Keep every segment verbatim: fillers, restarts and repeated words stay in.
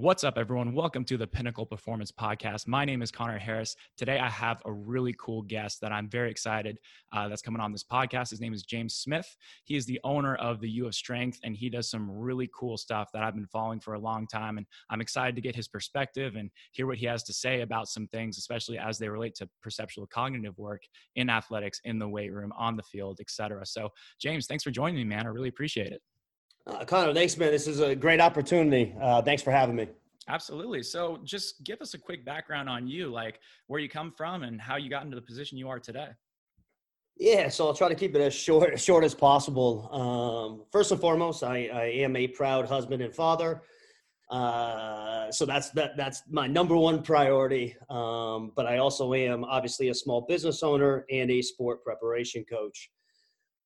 What's up, everyone? Welcome to the Pinnacle Performance Podcast. My name is Conor Harris. Today, I have a really cool guest that I'm very excited uh, that's coming on this podcast. His name is James Smith. He is the owner of the Youth of Strength, and he does some really cool stuff that I've been following for a long time. And I'm excited to get his perspective and hear what he has to say about some things, especially as they relate to perceptual cognitive work in athletics, in the weight room, on the field, et cetera. So, James, thanks for joining me, man. I really appreciate it. Uh, Conor, thanks, man. This is a great opportunity. Uh, thanks for having me. Absolutely. So just give us a quick background on you, like where you come from and how you got into the position you are today. Yeah, so I'll try to keep it as short as, short as possible. Um, first and foremost, I, I am a proud husband and father. Uh, so that's that, that's my number one priority. Um, but I also am obviously a small business owner and a sport preparation coach.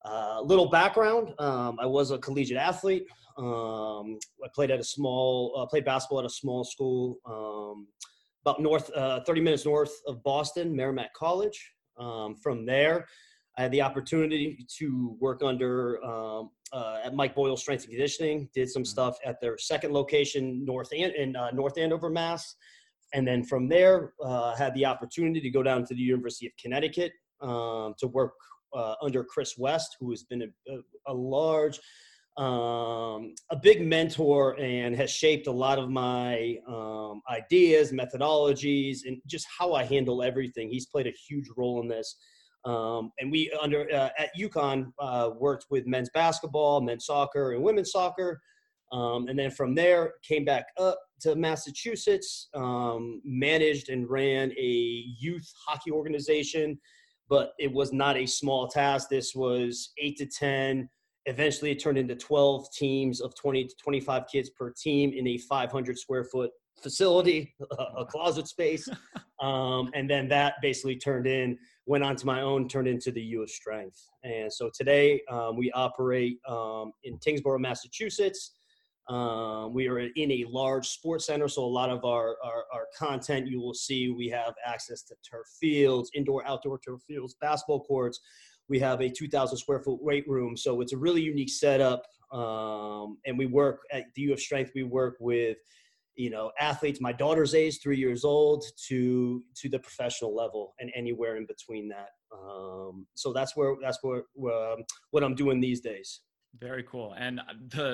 A uh, little background, um, I was a collegiate athlete. Um, I played at a small, uh, played basketball at a small school um, about north, uh, thirty minutes north of Boston, Merrimack College. Um, from there, I had the opportunity to work under um, uh, at Mike Boyle Strength and Conditioning, did some stuff at their second location north and, in uh, North Andover, Mass. And then from there, uh, had the opportunity to go down to the University of Connecticut um, to work Uh, under Chris West, who has been a, a, a large, um, a big mentor and has shaped a lot of my um, ideas, methodologies, and just how I handle everything. He's played a huge role in this. Um, and we under uh, at UConn uh, worked with men's basketball, men's soccer, and women's soccer. Um, and then from there, came back up to Massachusetts, um, managed and ran a youth hockey organization. But it was not a small task. This was eight to ten. Eventually, it turned into twelve teams of twenty to twenty-five kids per team in a five hundred square foot facility, a closet space. Um, and then that basically turned in, went on to my own, turned into the Youth of Strength. And so today, um, we operate um, in Tingsboro, Massachusetts. Um, we are in a large sports center, so a lot of our, our, our content you will see, we have access to turf fields, indoor, outdoor turf fields, basketball courts. We have a two thousand square foot weight room, so it's a really unique setup, um, and we work at the Youth of Strength. We work with, you know, athletes my daughter's age, three years old, to to the professional level and anywhere in between that. Um, so that's where that's where uh, what I'm doing these days. Very cool. And the,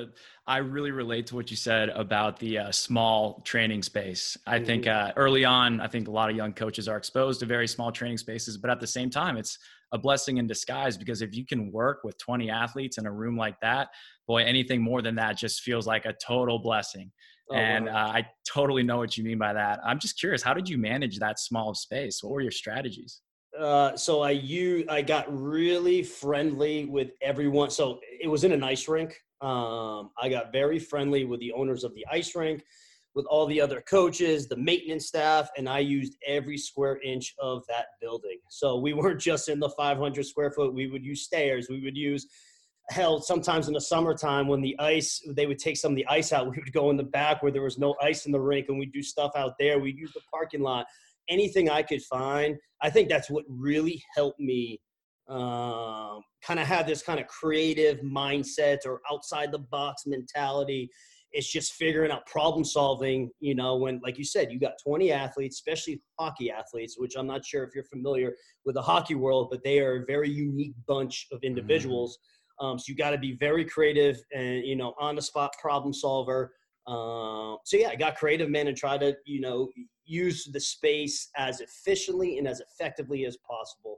I really relate to what you said about the uh, small training space. I think uh, early on, I think a lot of young coaches are exposed to very small training spaces, but at the same time, it's a blessing in disguise, because if you can work with twenty athletes in a room like that, boy, anything more than that just feels like a total blessing. Oh, and wow. uh, I totally know what you mean by that. I'm just curious, how did you manage that small space? What were your strategies? Uh, so I you I got really friendly with everyone. So it was in an ice rink. Um, I got very friendly with the owners of the ice rink, with all the other coaches, the maintenance staff, and I used every square inch of that building. So we weren't just in the five hundred square foot. We would use stairs. We would use hell. Sometimes in the summertime when the ice, they would take some of the ice out. We would go in the back where there was no ice in the rink, and we'd do stuff out there. We'd use the parking lot. Anything I could find. I think that's what really helped me um, kind of have this kind of creative mindset or outside the box mentality. It's just figuring out, problem solving, you know, when, like you said, you got twenty athletes, especially hockey athletes, which I'm not sure if you're familiar with the hockey world, but they are a very unique bunch of individuals. Mm-hmm. Um, so you got to be very creative and, you know, on the spot problem solver. Um, so yeah, I got creative, man, and try to, you know, use the space as efficiently and as effectively as possible.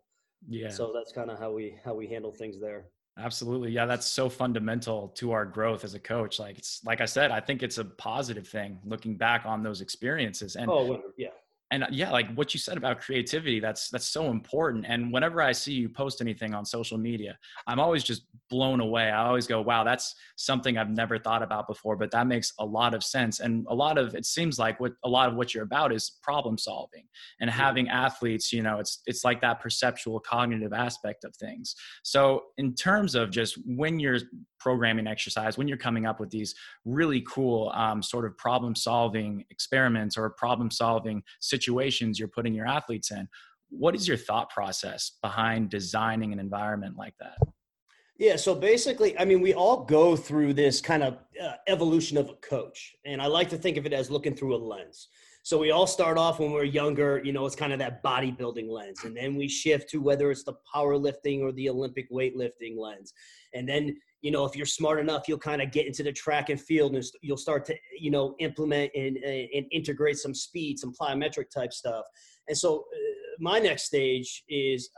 Yeah. So that's kind of how we, how we handle things there. Absolutely. Yeah. That's so fundamental to our growth as a coach. Like it's, like I said, I think it's a positive thing looking back on those experiences. And oh, yeah. And yeah, like what you said about creativity, that's, that's so important. And whenever I see you post anything on social media, I'm always just blown away. I always go, wow, that's something I've never thought about before, but that makes a lot of sense. And a lot of, it seems like what a lot of what you're about is problem solving and having athletes, you know, it's, it's like that perceptual cognitive aspect of things. So in terms of just when you're programming exercise, when you're coming up with these really cool um, sort of problem solving experiments or problem solving situations you're putting your athletes in, what is your thought process behind designing an environment like that? Yeah. So basically, I mean, we all go through this kind of uh, evolution of a coach. And I like to think of it as looking through a lens. So we all start off when we're younger, you know, it's kind of that bodybuilding lens. And then we shift to whether it's the powerlifting or the Olympic weightlifting lens. And then, you know, if you're smart enough, you'll kind of get into the track and field and you'll start to, you know, implement and, and integrate some speed, some plyometric type stuff. And so my next stage is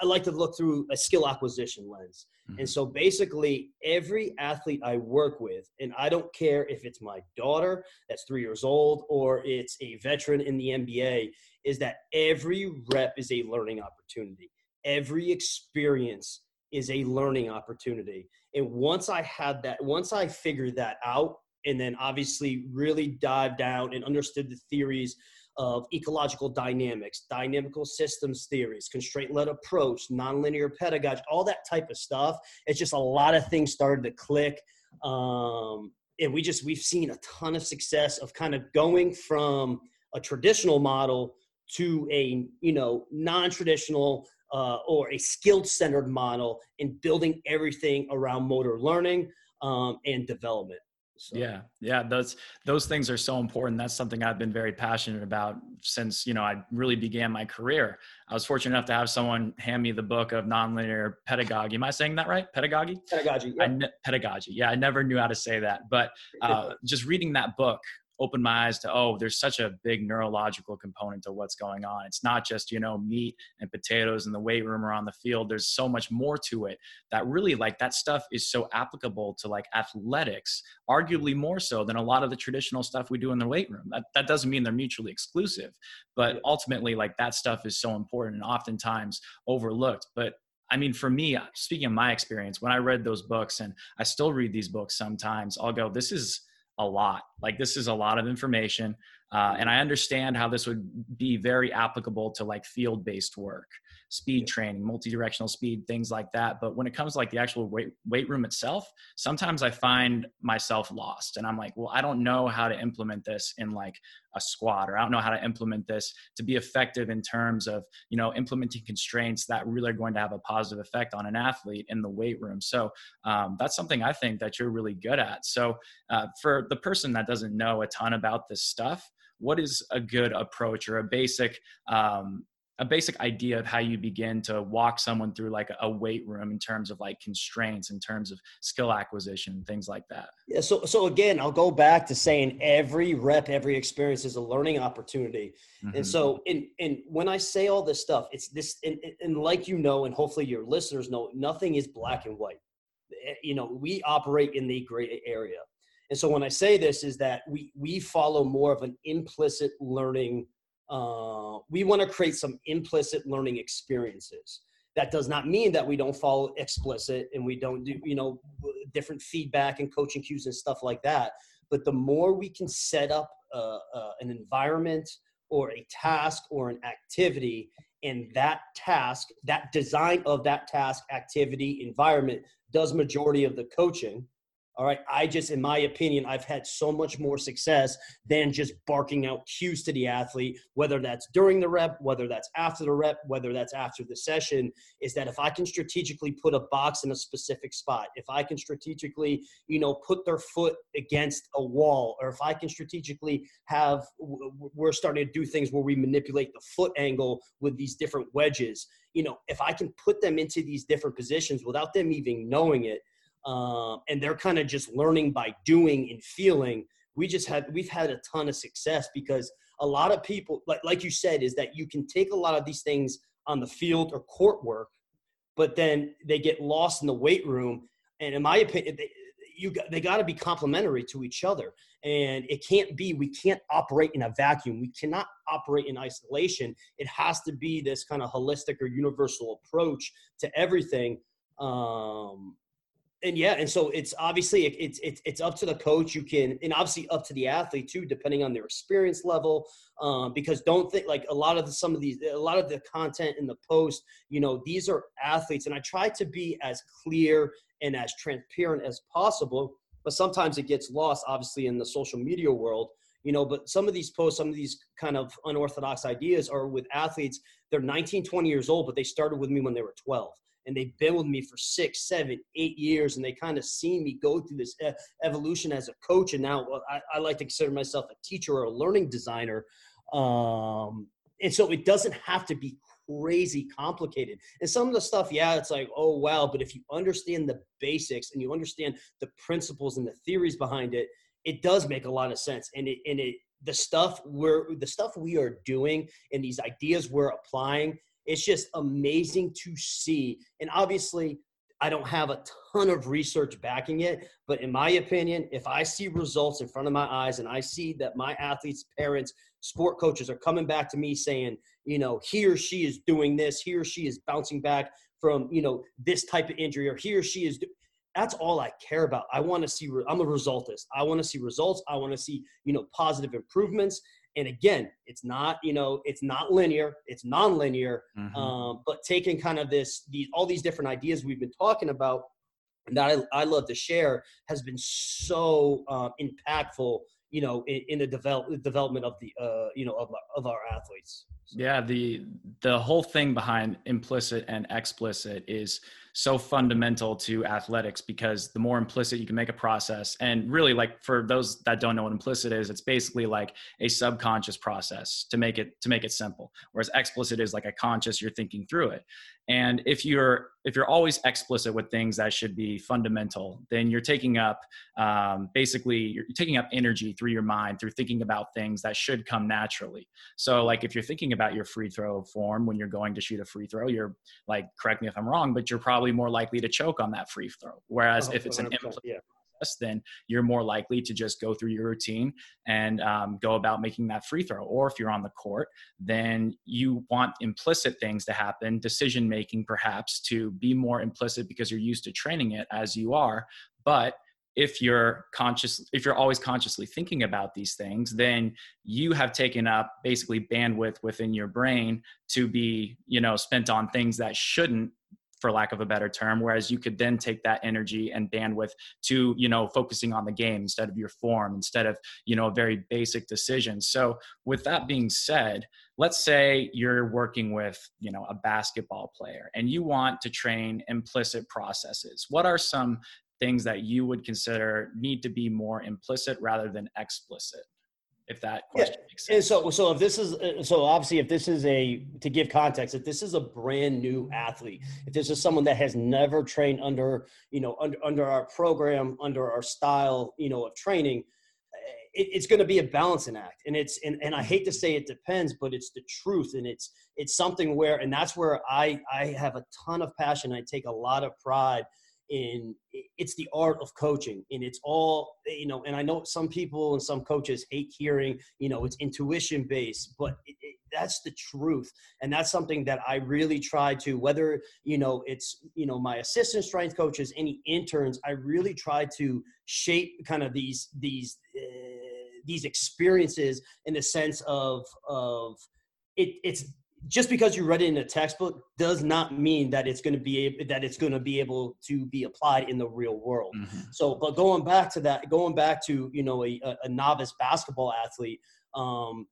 I like to look through a skill acquisition lens. Mm-hmm. And so basically every athlete I work with, and I don't care if it's my daughter that's three years old or it's a veteran in the N B A, is that every rep is a learning opportunity. Every experience is a learning opportunity. And once I had that, once I figured that out, and then obviously really dive down and understood the theories of ecological dynamics, dynamical systems theories, constraint-led approach, nonlinear pedagogy, all that type of stuff. It's just a lot of things started to click. Um, and we just, we've seen a ton of success of kind of going from a traditional model to a, you know, non-traditional uh, or a skilled-centered model and building everything around motor learning um, and development. So. Yeah. Yeah. Those, those things are so important. That's something I've been very passionate about since, you know, I really began my career. I was fortunate enough to have someone hand me the book of nonlinear pedagogy. Am I saying that right? Pedagogy? Pedagogy. Yeah. I ne- pedagogy. Yeah. I never knew how to say that, but uh, just reading that book opened my eyes to, oh, there's such a big neurological component to what's going on. It's not just, you know, meat and potatoes in the weight room or on the field. There's so much more to it that really, like, that stuff is so applicable to, like, athletics, arguably more so than a lot of the traditional stuff we do in the weight room. That, that doesn't mean they're mutually exclusive, but ultimately, like, that stuff is so important and oftentimes overlooked. But I mean, for me, speaking of my experience, when I read those books, and I still read these books sometimes, I'll go, this is a lot. Like, this is a lot of information. Uh, and I understand how this would be very applicable to, like, field-based work, speed training, multidirectional speed, things like that. But when it comes to, like, the actual weight, weight room itself, sometimes I find myself lost and I'm like, well, I don't know how to implement this in, like, a squat, or I don't know how to implement this to be effective in terms of, you know, implementing constraints that really are going to have a positive effect on an athlete in the weight room. So um, that's something I think that you're really good at. So uh, for the person that doesn't know a ton about this stuff, what is a good approach or a basic, um, a basic idea of how you begin to walk someone through, like, a weight room in terms of, like, constraints, in terms of skill acquisition, things like that? Yeah. So, so again, I'll go back to saying every rep, every experience is a learning opportunity. Mm-hmm. And so, and, and when I say all this stuff, it's this, and, and like, you know, and hopefully your listeners know, nothing is black and white. You know, we operate in the gray area. And so when I say this is that we, we follow more of an implicit learning. Uh, we want to create some implicit learning experiences. That does not mean that we don't follow explicit and we don't do, you know, different feedback and coaching cues and stuff like that. But the more we can set up uh, uh, an environment or a task or an activity, and that task, that design of that task, activity, environment does majority of the coaching. All right. I just, in my opinion, I've had so much more success than just barking out cues to the athlete, whether that's during the rep, whether that's after the rep, whether that's after the session, is that if I can strategically put a box in a specific spot, if I can strategically, you know, put their foot against a wall, or if I can strategically have, we're starting to do things where we manipulate the foot angle with these different wedges. You know, if I can put them into these different positions without them even knowing it, Um, and they're kind of just learning by doing and feeling. We just had, we've had a ton of success because a lot of people, like, like you said, is that you can take a lot of these things on the field or court work, but then they get lost in the weight room. And in my opinion, they, you they got to be complementary to each other. And it can't be, we can't operate in a vacuum. We cannot operate in isolation. It has to be this kind of holistic or universal approach to everything. Um, And yeah, and so it's obviously it's it's it's up to the coach. You can, and obviously up to the athlete too, depending on their experience level. Um, because don't think like a lot of the, some of these, a lot of the content in the post, you know, these are athletes, and I try to be as clear and as transparent as possible. But sometimes it gets lost, obviously, in the social media world, you know. But some of these posts, some of these kind of unorthodox ideas are with athletes. They're nineteen, twenty years old, but they started with me when they were twelve. and they've been with me for six, seven, eight years, and they kind of see me go through this e- evolution as a coach. And now I, I like to consider myself a teacher or a learning designer. Um, and so it doesn't have to be crazy complicated. And some of the stuff, yeah, it's like, oh, wow. But if you understand the basics and you understand the principles and the theories behind it, it does make a lot of sense. And it, and it, the stuff we're, the stuff we are doing and these ideas we're applying, it's just amazing to see. And obviously I don't have a ton of research backing it, but in my opinion, if I see results in front of my eyes and I see that my athletes, parents, sport coaches are coming back to me saying, you know, he or she is doing this, he or she is bouncing back from, you know, this type of injury, or he or she is do- that's all I care about. I want to see, re- I'm a resultist. I want to see results. I want to see, you know, positive improvements. And again, it's not, you know, it's not linear, it's nonlinear, mm-hmm. um, but taking kind of this, these, all these different ideas we've been talking about and that I, I love to share has been so uh, impactful, you know, in, in the develop, development of the, uh, you know, of, of our athletes. So. Yeah. The, the whole thing behind implicit and explicit is so fundamental to athletics, because the more implicit you can make a process, and really, like, for those that don't know what implicit is, it's basically like a subconscious process to make it, to make it simple. Whereas explicit is like a conscious, you're thinking through it. And if you're, if you're always explicit with things that should be fundamental, then you're taking up, um, basically you're taking up energy through your mind, through thinking about things that should come naturally. So like, if you're thinking about your free throw form, when you're going to shoot a free throw, you're like, correct me if I'm wrong, but you're probably more likely to choke on that free throw. Whereas if it's an implicit yeah. process, then you're more likely to just go through your routine and um, go about making that free throw. Or if you're on the court, then you want implicit things to happen, decision-making perhaps, to be more implicit because you're used to training it as you are. But if you're conscious, if you're always consciously thinking about these things, then you have taken up basically bandwidth within your brain to be, you know, spent on things that shouldn't, for lack of a better term, whereas you could then take that energy and bandwidth to, you know, focusing on the game instead of your form, instead of, you know, a very basic decision. So with that being said, let's say you're working with, you know, a basketball player and you want to train implicit processes. What are some things that you would consider need to be more implicit rather than explicit? If that question yeah. makes sense. And so, so if this is, so obviously if this is a, to give context, if this is a brand new athlete, if this is someone that has never trained under, you know, under, under our program, under our style, you know, of training, it, it's going to be a balancing act. And it's, and, and I hate to say it depends, but it's the truth. And it's, it's something where, and that's where I, I have a ton of passion. I take a lot of pride in it's the art of coaching, and it's all, you know, and I know some people and some coaches hate hearing, you know, it's intuition based, but it, it, that's the truth. And that's something that I really try to, whether, you know, it's, you know, my assistant strength coaches, any interns, I really try to shape kind of these, these, uh, these experiences in the sense of, of it, it's, just because you read it in a textbook does not mean that it's going to be that it's going to be able to be applied in the real world. Mm-hmm. So, but going back to that, going back to, you know, a, a novice basketball athlete, um,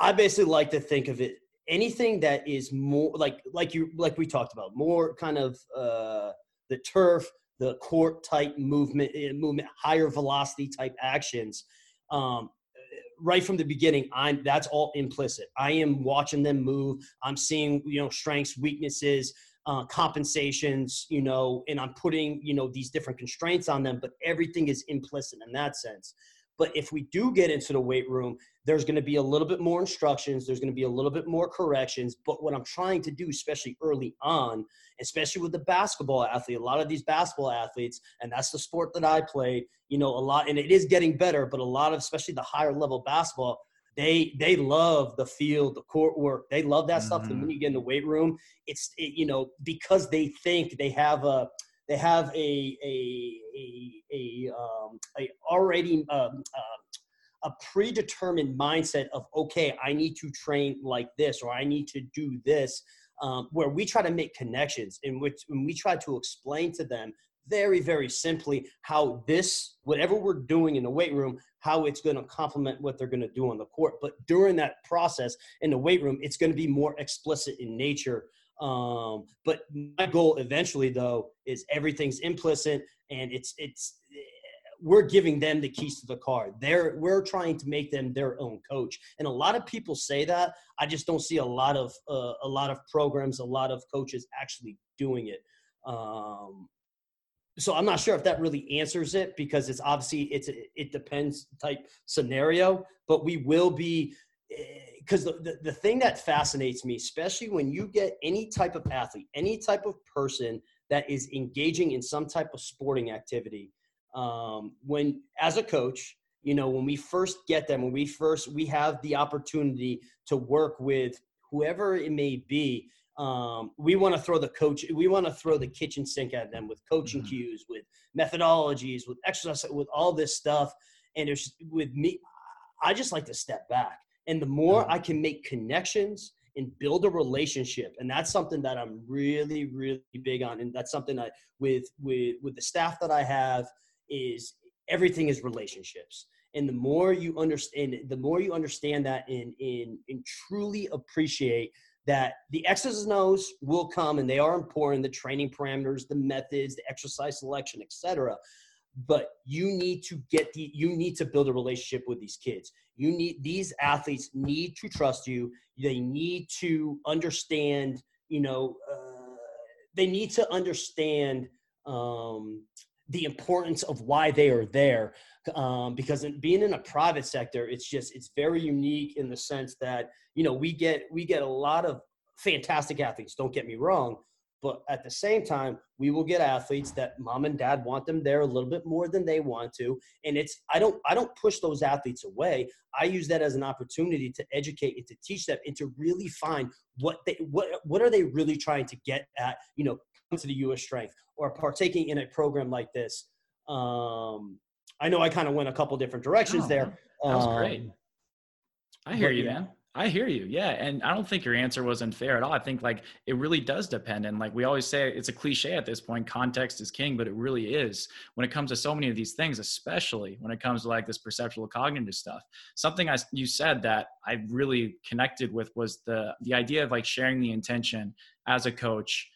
I basically like to think of it, anything that is more like, like you, like we talked about, more kind of uh, the turf, the court type movement, movement, higher velocity type actions. Um, Right from the beginning, I'm that's all implicit. I am watching them move. I'm seeing, you know, strengths, weaknesses, uh, compensations, you know, and I'm putting, you know, these different constraints on them, but everything is implicit in that sense. But if we do get into the weight room, there's going to be a little bit more instructions. There's going to be a little bit more corrections. But what I'm trying to do, especially early on, especially with the basketball athlete, a lot of these basketball athletes, and that's the sport that I played, you know, a lot, and it is getting better, but a lot of, especially the higher level basketball, they, they love the field, the court work. They love that mm-hmm. stuff. And when you get in the weight room, it's, it, you know, because they think they have a, They have a a a, a um a already um, uh, a predetermined mindset of, okay, I need to train like this, or I need to do this, um, where we try to make connections, in which when we try to explain to them very, very simply how this, whatever we're doing in the weight room, how it's going to complement what they're going to do on the court. But during that process in the weight room, it's going to be more explicit in nature. Um, but my goal eventually, though, is everything's implicit, and it's it's we're giving them the keys to the car. They're we're trying to make them their own coach. And a lot of people say that. I just don't see a lot of uh, a lot of programs, a lot of coaches actually doing it. Um, so I'm not sure if that really answers it, because it's obviously it's a, it depends type scenario. But we will be. Because the, the, the thing that fascinates me, especially when you get any type of athlete, any type of person that is engaging in some type of sporting activity, um, when as a coach, you know, when we first get them, when we first, we have the opportunity to work with whoever it may be, um, we want to throw the coach, we want to throw the kitchen sink at them with coaching mm-hmm. cues, with methodologies, with exercise, with all this stuff. And it's with me, I just like to step back. And the more I can make connections and build a relationship, and that's something that I'm really, really big on. And that's something I, with with with the staff that I have, is everything is relationships. And the more you understand, the more you understand that, and in in truly appreciate that the X's and O's will come, and they are important. The training parameters, the methods, the exercise selection, et cetera. But you need to get the, you need to build a relationship with these kids. You need, these athletes need to trust you. They need to understand, you know, uh, they need to understand um, the importance of why they are there. Um, because in, being in a private sector, it's just, it's very unique in the sense that, you know, we get, we get a lot of fantastic athletes, don't get me wrong. But at the same time, we will get athletes that mom and dad want them there a little bit more than they want to. And it's, I don't, I don't push those athletes away. I use that as an opportunity to educate and to teach them and to really find what they, what, what are they really trying to get at, you know, come to the U S Strength or partaking in a program like this. Um, I know I kind of went a couple different directions oh, there. That was um, great. I hear but, you, man. I hear you. Yeah. And I don't think your answer was unfair at all. I think like it really does depend. And like we always say, it's a cliche at this point, context is king, but it really is when it comes to so many of these things, especially when it comes to like this perceptual cognitive stuff. Something I, you said that I really connected with was the, the idea of like sharing the intention as a coach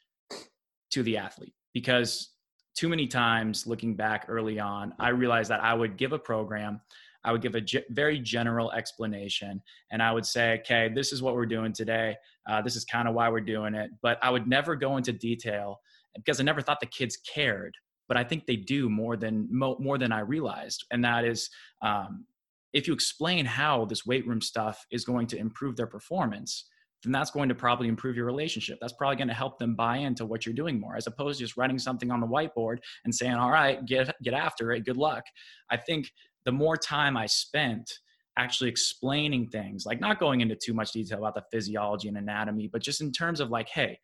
to the athlete, because too many times looking back early on, I realized that I would give a program, I would give a ge- very general explanation, and I would say, okay, this is what we're doing today. Uh, this is kind of why we're doing it. But I would never go into detail because I never thought the kids cared, but I think they do more than mo- more than I realized. And that is, um, if you explain how this weight room stuff is going to improve their performance, then that's going to probably improve your relationship. That's probably going to help them buy into what you're doing more, as opposed to just writing something on the whiteboard and saying, all right, get get after it. Good luck. I think the more time I spent actually explaining things, like not going into too much detail about the physiology and anatomy, but just in terms of like, hey,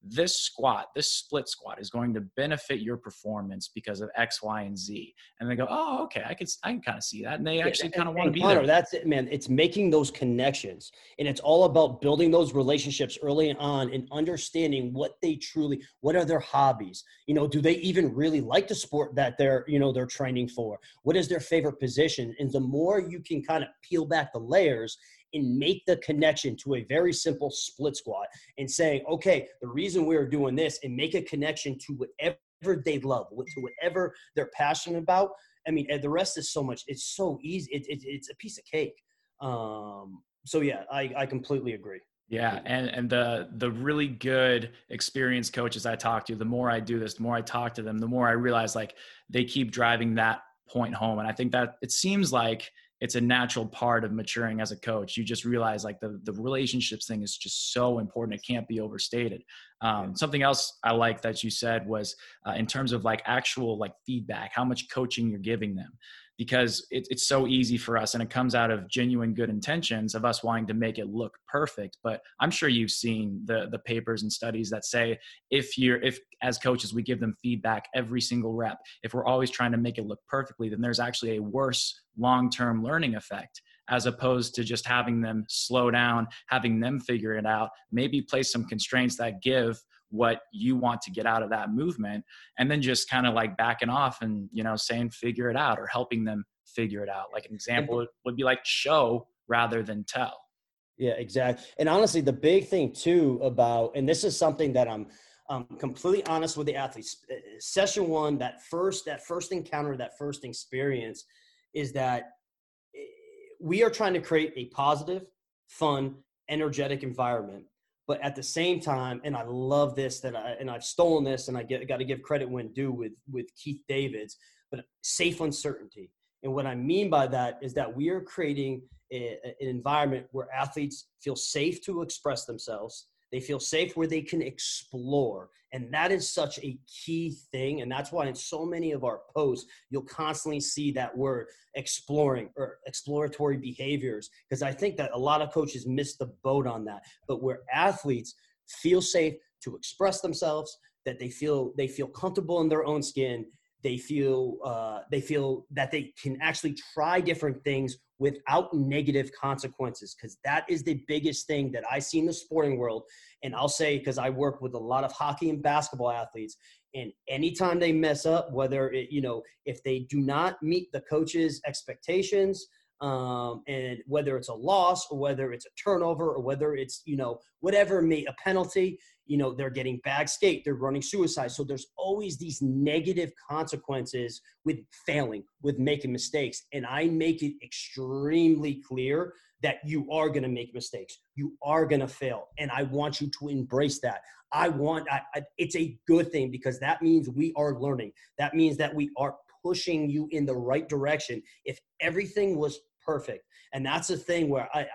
this squat, this split squat is going to benefit your performance because of X, Y, and Z. And they go, oh, okay, I can, I can kind of see that. And they actually kind of want to be there. That's it, man. It's making those connections. And it's all about building those relationships early on and understanding what they truly, what are their hobbies? You know, do they even really like the sport that they're, you know, they're training for? What is their favorite position? And the more you can kind of peel back the layers and make the connection to a very simple split squat and saying, okay, the reason we're doing this, and make a connection to whatever they love, to whatever they're passionate about. I mean, the rest is so much, it's so easy. It, it, it's a piece of cake. Um, so yeah, I, I completely agree. Yeah. And, and the, the really good experienced coaches I talk to, the more I do this, the more I talk to them, the more I realize like they keep driving that point home. And I think that it seems like it's a natural part of maturing as a coach. You just realize like the, the relationships thing is just so important. It can't be overstated. Um, yeah. Something else I like that you said was uh, in terms of like actual like feedback, how much coaching you're giving them, because it, it's so easy for us. And it comes out of genuine good intentions of us wanting to make it look perfect. But I'm sure you've seen the the papers and studies that say, if you're, if as coaches, we give them feedback every single rep, if we're always trying to make it look perfectly, then there's actually a worse long-term learning effect, as opposed to just having them slow down, having them figure it out, maybe place some constraints that give what you want to get out of that movement, and then just kind of like backing off and, you know, saying, figure it out, or helping them figure it out. Like an example would be like show rather than tell. Yeah, exactly. And honestly, the big thing too about, and this is something that I'm, I'm completely honest with the athletes, session one, that first, that first encounter, that first experience, is that we are trying to create a positive, fun, energetic environment. But at the same time, and I love this that I, and I've stolen this, and I get got to give credit when due with, with Keith Davids, but safe uncertainty. And what I mean by that is that we are creating a, an environment where athletes feel safe to express themselves. They feel safe where they can explore. And that is such a key thing. And that's why in so many of our posts, you'll constantly see that word exploring or exploratory behaviors, because I think that a lot of coaches miss the boat on that. But where athletes feel safe to express themselves, that they feel they feel comfortable in their own skin, they feel uh, they feel that they can actually try different things without negative consequences, because that is the biggest thing that I see in the sporting world. And I'll say, because I work with a lot of hockey and basketball athletes, and anytime they mess up, whether it, you know, if they do not meet the coach's expectations, um, and whether it's a loss or whether it's a turnover or whether it's, you know, whatever may a penalty, you know, they're getting bag skate, they're running suicide. So there's always these negative consequences with failing, with making mistakes. And I make it extremely clear that you are going to make mistakes. You are going to fail. And I want you to embrace that. I want, I, I, it's a good thing, because that means we are learning. That means that we are pushing you in the right direction. If everything was perfect. And that's the thing where I, I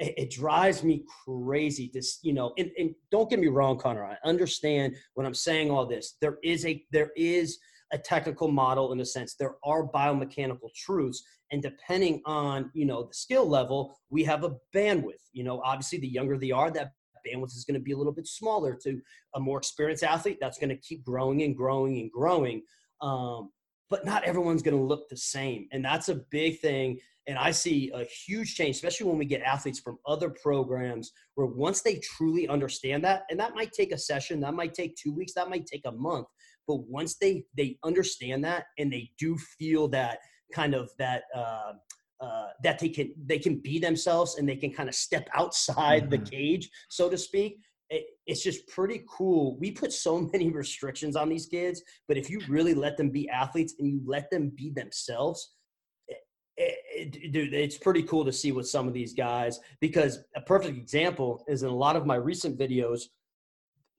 it drives me crazy. This, you know, and, and don't get me wrong, Connor, I understand when I'm saying all this, there is a, there is a technical model in a sense, there are biomechanical truths. And depending on, you know, the skill level, we have a bandwidth, you know, obviously the younger they are, that bandwidth is going to be a little bit smaller. To a more experienced athlete, that's going to keep growing and growing and growing. Um, but not everyone's going to look the same. And that's a big thing. And I see a huge change, especially when we get athletes from other programs, where once they truly understand that, and that might take a session, that might take two weeks, that might take a month, but once they, they understand that, and they do feel that kind of that, uh, uh, that they can, they can be themselves, and they can kind of step outside mm-hmm. the cage, so to speak. It, it's just pretty cool. We put so many restrictions on these kids, but if you really let them be athletes and you let them be themselves, It, it, dude, it's pretty cool to see with some of these guys, because a perfect example is in a lot of my recent videos,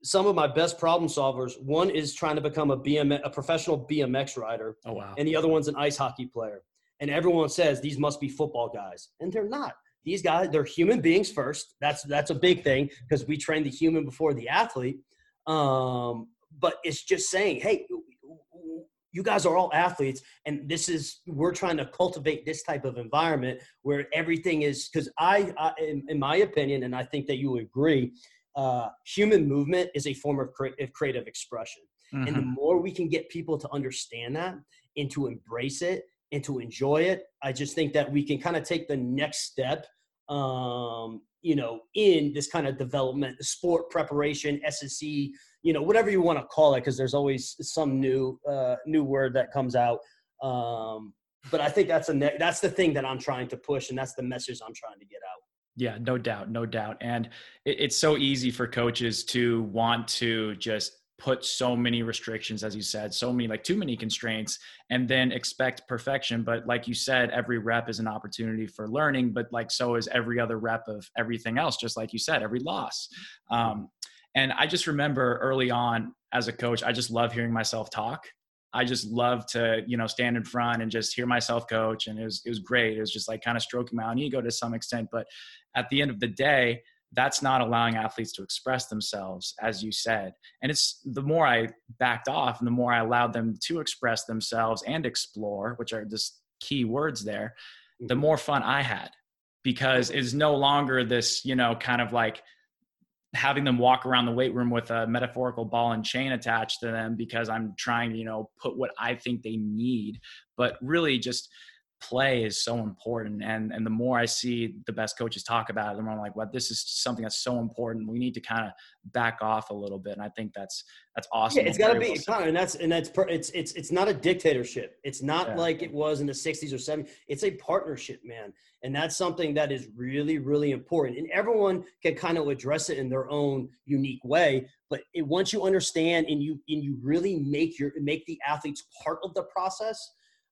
some of my best problem solvers, one is trying to become a B M, a professional B M X rider. Oh, wow. And the other one's an ice hockey player. And everyone says these must be football guys. And they're not. These guys, they're human beings first. That's, that's a big thing, because we train the human before the athlete. Um, but it's just saying, hey, you guys are all athletes, and this is, we're trying to cultivate this type of environment where everything is, because I, I in, in my opinion, and I think that you agree, uh, human movement is a form of cre- creative expression. Mm-hmm. And the more we can get people to understand that and to embrace it and to enjoy it, I just think that we can kind of take the next step, um, you know, in this kind of development, sport preparation, S and C, you know, whatever you want to call it, because there's always some new uh, new word that comes out. Um, but I think that's a ne- that's the thing that I'm trying to push, and that's the message I'm trying to get out. Yeah, no doubt, no doubt. And it, it's so easy for coaches to want to just put so many restrictions, as you said, so many, like too many constraints, and then expect perfection. But like you said, every rep is an opportunity for learning, but like so is every other rep of everything else, just like you said, every loss. Um, And I just remember early on as a coach, I just love hearing myself talk. I just love to, you know, stand in front and just hear myself coach. And it was, it was great. It was just like kind of stroking my own ego to some extent. But at the end of the day, that's not allowing athletes to express themselves, as you said. And it's the more I backed off and the more I allowed them to express themselves and explore, which are just key words there, mm-hmm. the more fun I had, because it's no longer this, you know, kind of like having them walk around the weight room with a metaphorical ball and chain attached to them because I'm trying to, you know, put what I think they need, but really just play is so important. And and the more I see the best coaches talk about it, the more I'm like, well, this is something that's so important. We need to kind of back off a little bit. And I think that's, that's awesome. Yeah, it's gotta be, well, and that's, and that's, per, it's, it's, it's not a dictatorship. It's not yeah. like it was in the sixties or seventies. It's a partnership, man. And that's something that is really, really important. And everyone can kind of address it in their own unique way. But it, once you understand and you, and you really make your, make the athletes part of the process,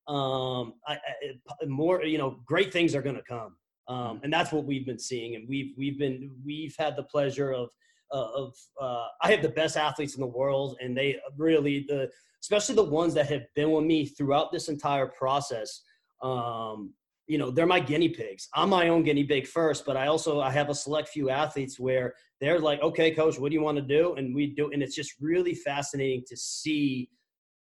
um I, I, more you know great things are going to come, um and that's what we've been seeing. And we've we've been we've had the pleasure of uh, of uh I have the best athletes in the world, and they really the especially the ones that have been with me throughout this entire process, um you know they're my guinea pigs. I'm my own guinea pig first, but I also I have a select few athletes where they're like, okay, coach, what do you want to do? And we do, and it's just really fascinating to see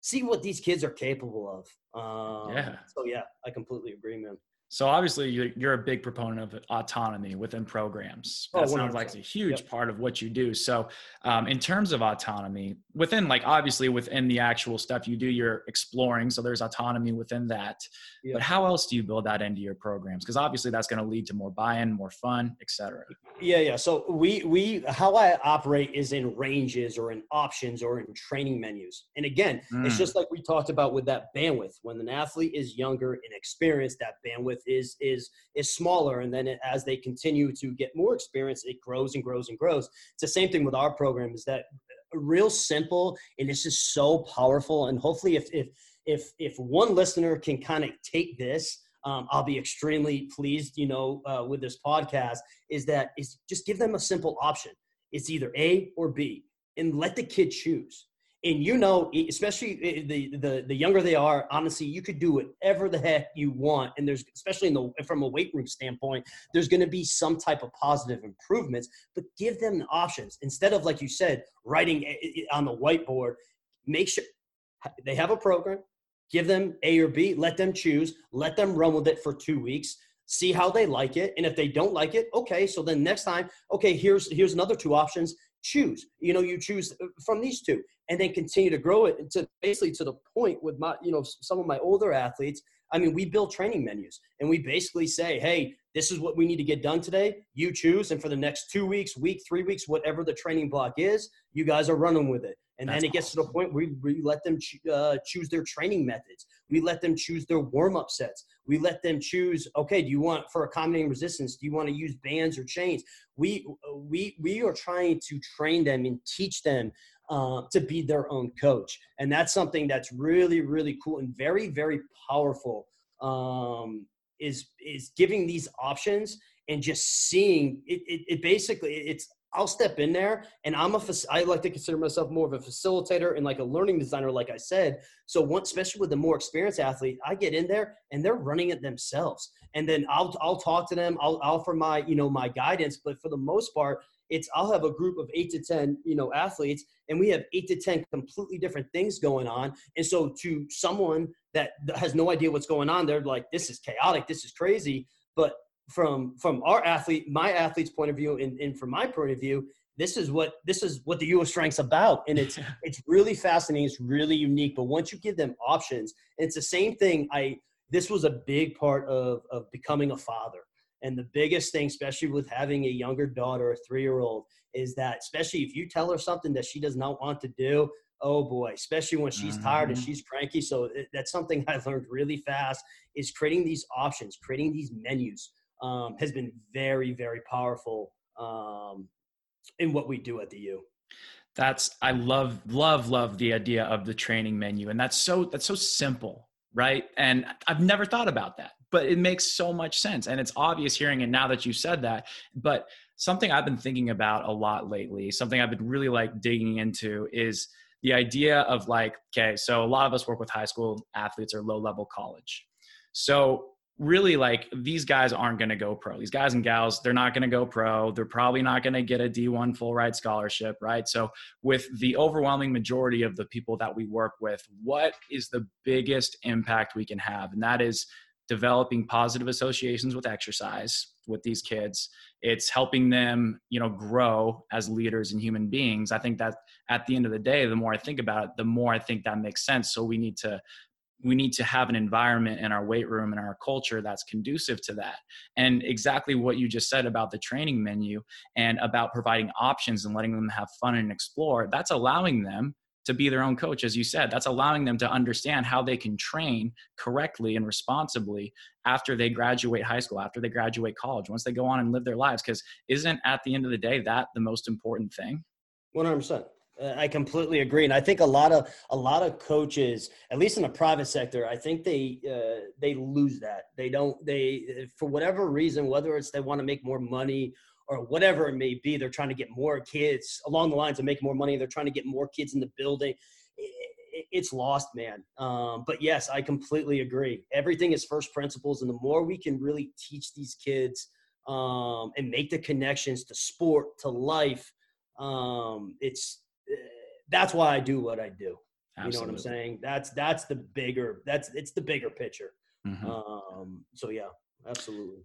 see what these kids are capable of. Um, yeah. So yeah, I completely agree, man. So obviously you're, you're a big proponent of autonomy within programs. That oh, sounds like it's a huge yep. part of what you do. So um, in terms of autonomy within, like obviously within the actual stuff you do, you're exploring. So there's autonomy within that, yep. but how else do you build that into your programs? Cause obviously that's going to lead to more buy-in, more fun, et cetera. Yeah. Yeah. So we, we, how I operate is in ranges or in options or in training menus. And again, mm. it's just like we talked about with that bandwidth. When an athlete is younger and experienced, that bandwidth is is is smaller, and then it, as they continue to get more experience, it grows and grows and grows. It's the same thing with our program. Is that real simple, and it's just so powerful. And hopefully if if if if one listener can kind of take this, um, I'll be extremely pleased, you know, uh, with this podcast, is that is just give them a simple option. It's either A or B, and let the kid choose. And you know, especially the, the the younger they are, honestly, you could do whatever the heck you want. And there's, especially in the from a weight room standpoint, there's going to be some type of positive improvements. But give them the options instead of, like you said, writing on the whiteboard. Make sure they have a program. Give them A or B. Let them choose. Let them run with it for two weeks. See how they like it. And if they don't like it, okay. So then next time, okay, here's here's another two options. Choose, you know, you choose from these two, and then continue to grow it to basically to the point with my, you know, some of my older athletes. I mean, we build training menus, and we basically say, hey, this is what we need to get done today. You choose. And for the next two weeks, week, three weeks, whatever the training block is, you guys are running with it. And That's then it gets awesome. to the point where we, we let them cho- uh, choose their training methods. We let them choose their warm-up sets. We let them choose, okay, do you want, for accommodating resistance, do you want to use bands or chains? We we we are trying to train them and teach them uh, to be their own coach. And that's something that's really, really cool and very, very powerful, um, is, is giving these options and just seeing it. It, it basically, it's, I'll step in there, and I'm a, I like to consider myself more of a facilitator and like a learning designer, like I said. So once, especially with the more experienced athlete, I get in there and they're running it themselves. And then I'll, I'll talk to them. I'll offer my, you know, my guidance, but for the most part, it's, I'll have a group of eight to ten, you know, athletes, and we have eight to ten completely different things going on. And so to someone that has no idea what's going on, they're like, this is chaotic. This is crazy. But From from our athlete, my athlete's point of view, and, and from my point of view, this is what this is what the Youth of Strength's about, and it's it's really fascinating. It's really unique. But once you give them options, and it's the same thing. I this was a big part of of becoming a father, and the biggest thing, especially with having a younger daughter, a three year old, is that especially if you tell her something that she does not want to do. Oh boy, especially when she's tired and she's cranky. So it, that's something I learned really fast, is creating these options, creating these menus. Um, has been very, very powerful um, in what we do at the U. That's, I love, love, love the idea of the training menu. And that's so, that's so simple, right? And I've never thought about that, but it makes so much sense. And it's obvious hearing it now that you said that, but something I've been thinking about a lot lately, something I've been really like digging into is the idea of like, okay, so a lot of us work with high school athletes or low level college. So really, like, these guys aren't going to go pro. These guys and gals, they're not going to go pro. They're probably not going to get a D one full ride scholarship, right? So with the overwhelming majority of the people that we work with, what is the biggest impact we can have? And that is developing positive associations with exercise with these kids. It's helping them, you know, grow as leaders and human beings. I think that at the end of the day, the more I think about it, the more I think that makes sense. So we need to we need to have an environment in our weight room and our culture that's conducive to that. And exactly what you just said about the training menu and about providing options and letting them have fun and explore, that's allowing them to be their own coach, as you said. That's allowing them to understand how they can train correctly and responsibly after they graduate high school, after they graduate college, once they go on and live their lives. Because isn't, at the end of the day, that the most important thing? one hundred percent. I completely agree. And I think a lot of, a lot of coaches, at least in the private sector, I think they, uh, they lose that. They don't, they, for whatever reason, whether it's they want to make more money or whatever it may be, they're trying to get more kids along the lines of make more money. They're trying to get more kids in the building. It's lost, man. Um, but yes, I completely agree. Everything is first principles. And the more we can really teach these kids um, and make the connections to sport, to life, um, it's, that's why I do what I do. Absolutely. You know what I'm saying? That's, that's the bigger, that's, it's the bigger picture. Mm-hmm. Um, so yeah, absolutely.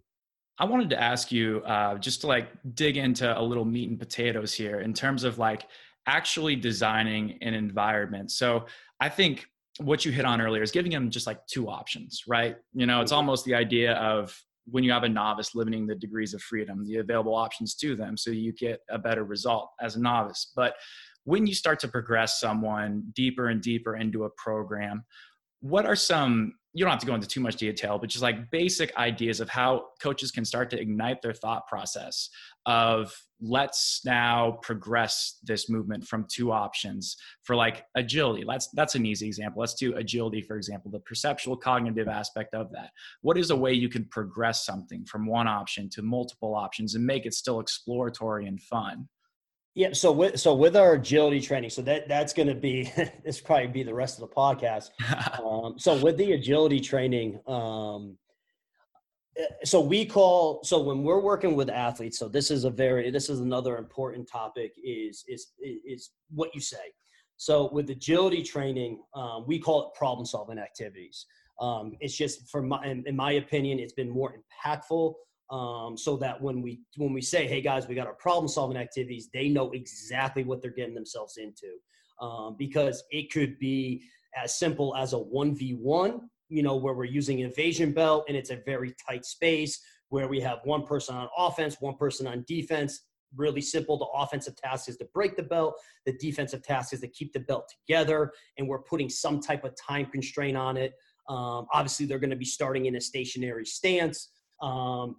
I wanted to ask you, uh, just to like dig into a little meat and potatoes here in terms of like actually designing an environment. So I think what you hit on earlier is giving them just like two options, right? You know, it's almost the idea of, when you have a novice, limiting the degrees of freedom, the available options to them, so you get a better result as a novice. But when you start to progress someone deeper and deeper into a program, what are some, you don't have to go into too much detail, but just like basic ideas of how coaches can start to ignite their thought process of, let's now progress this movement from two options for like agility. Let's, that's an easy example. Let's do agility, for example, the perceptual cognitive aspect of that. What is a way you can progress something from one option to multiple options and make it still exploratory and fun? Yeah. So with, so with our agility training, so that, that's going to be, this probably be the rest of the podcast. Um, so with the agility training, um, so we call, so when we're working with athletes, so this is a very, this is another important topic is, is, is what you say. So with agility training, um, we call it problem solving activities. Um, it's just for my, in, in my opinion, it's been more impactful. Um, so that when we, when we say, hey guys, we got our problem solving activities, they know exactly what they're getting themselves into. Um, because it could be as simple as a one v one, you know, where we're using an evasion belt and it's a very tight space where we have one person on offense, one person on defense, really simple. The offensive task is to break the belt. The defensive task is to keep the belt together, and we're putting some type of time constraint on it. Um, obviously they're going to be starting in a stationary stance. Um,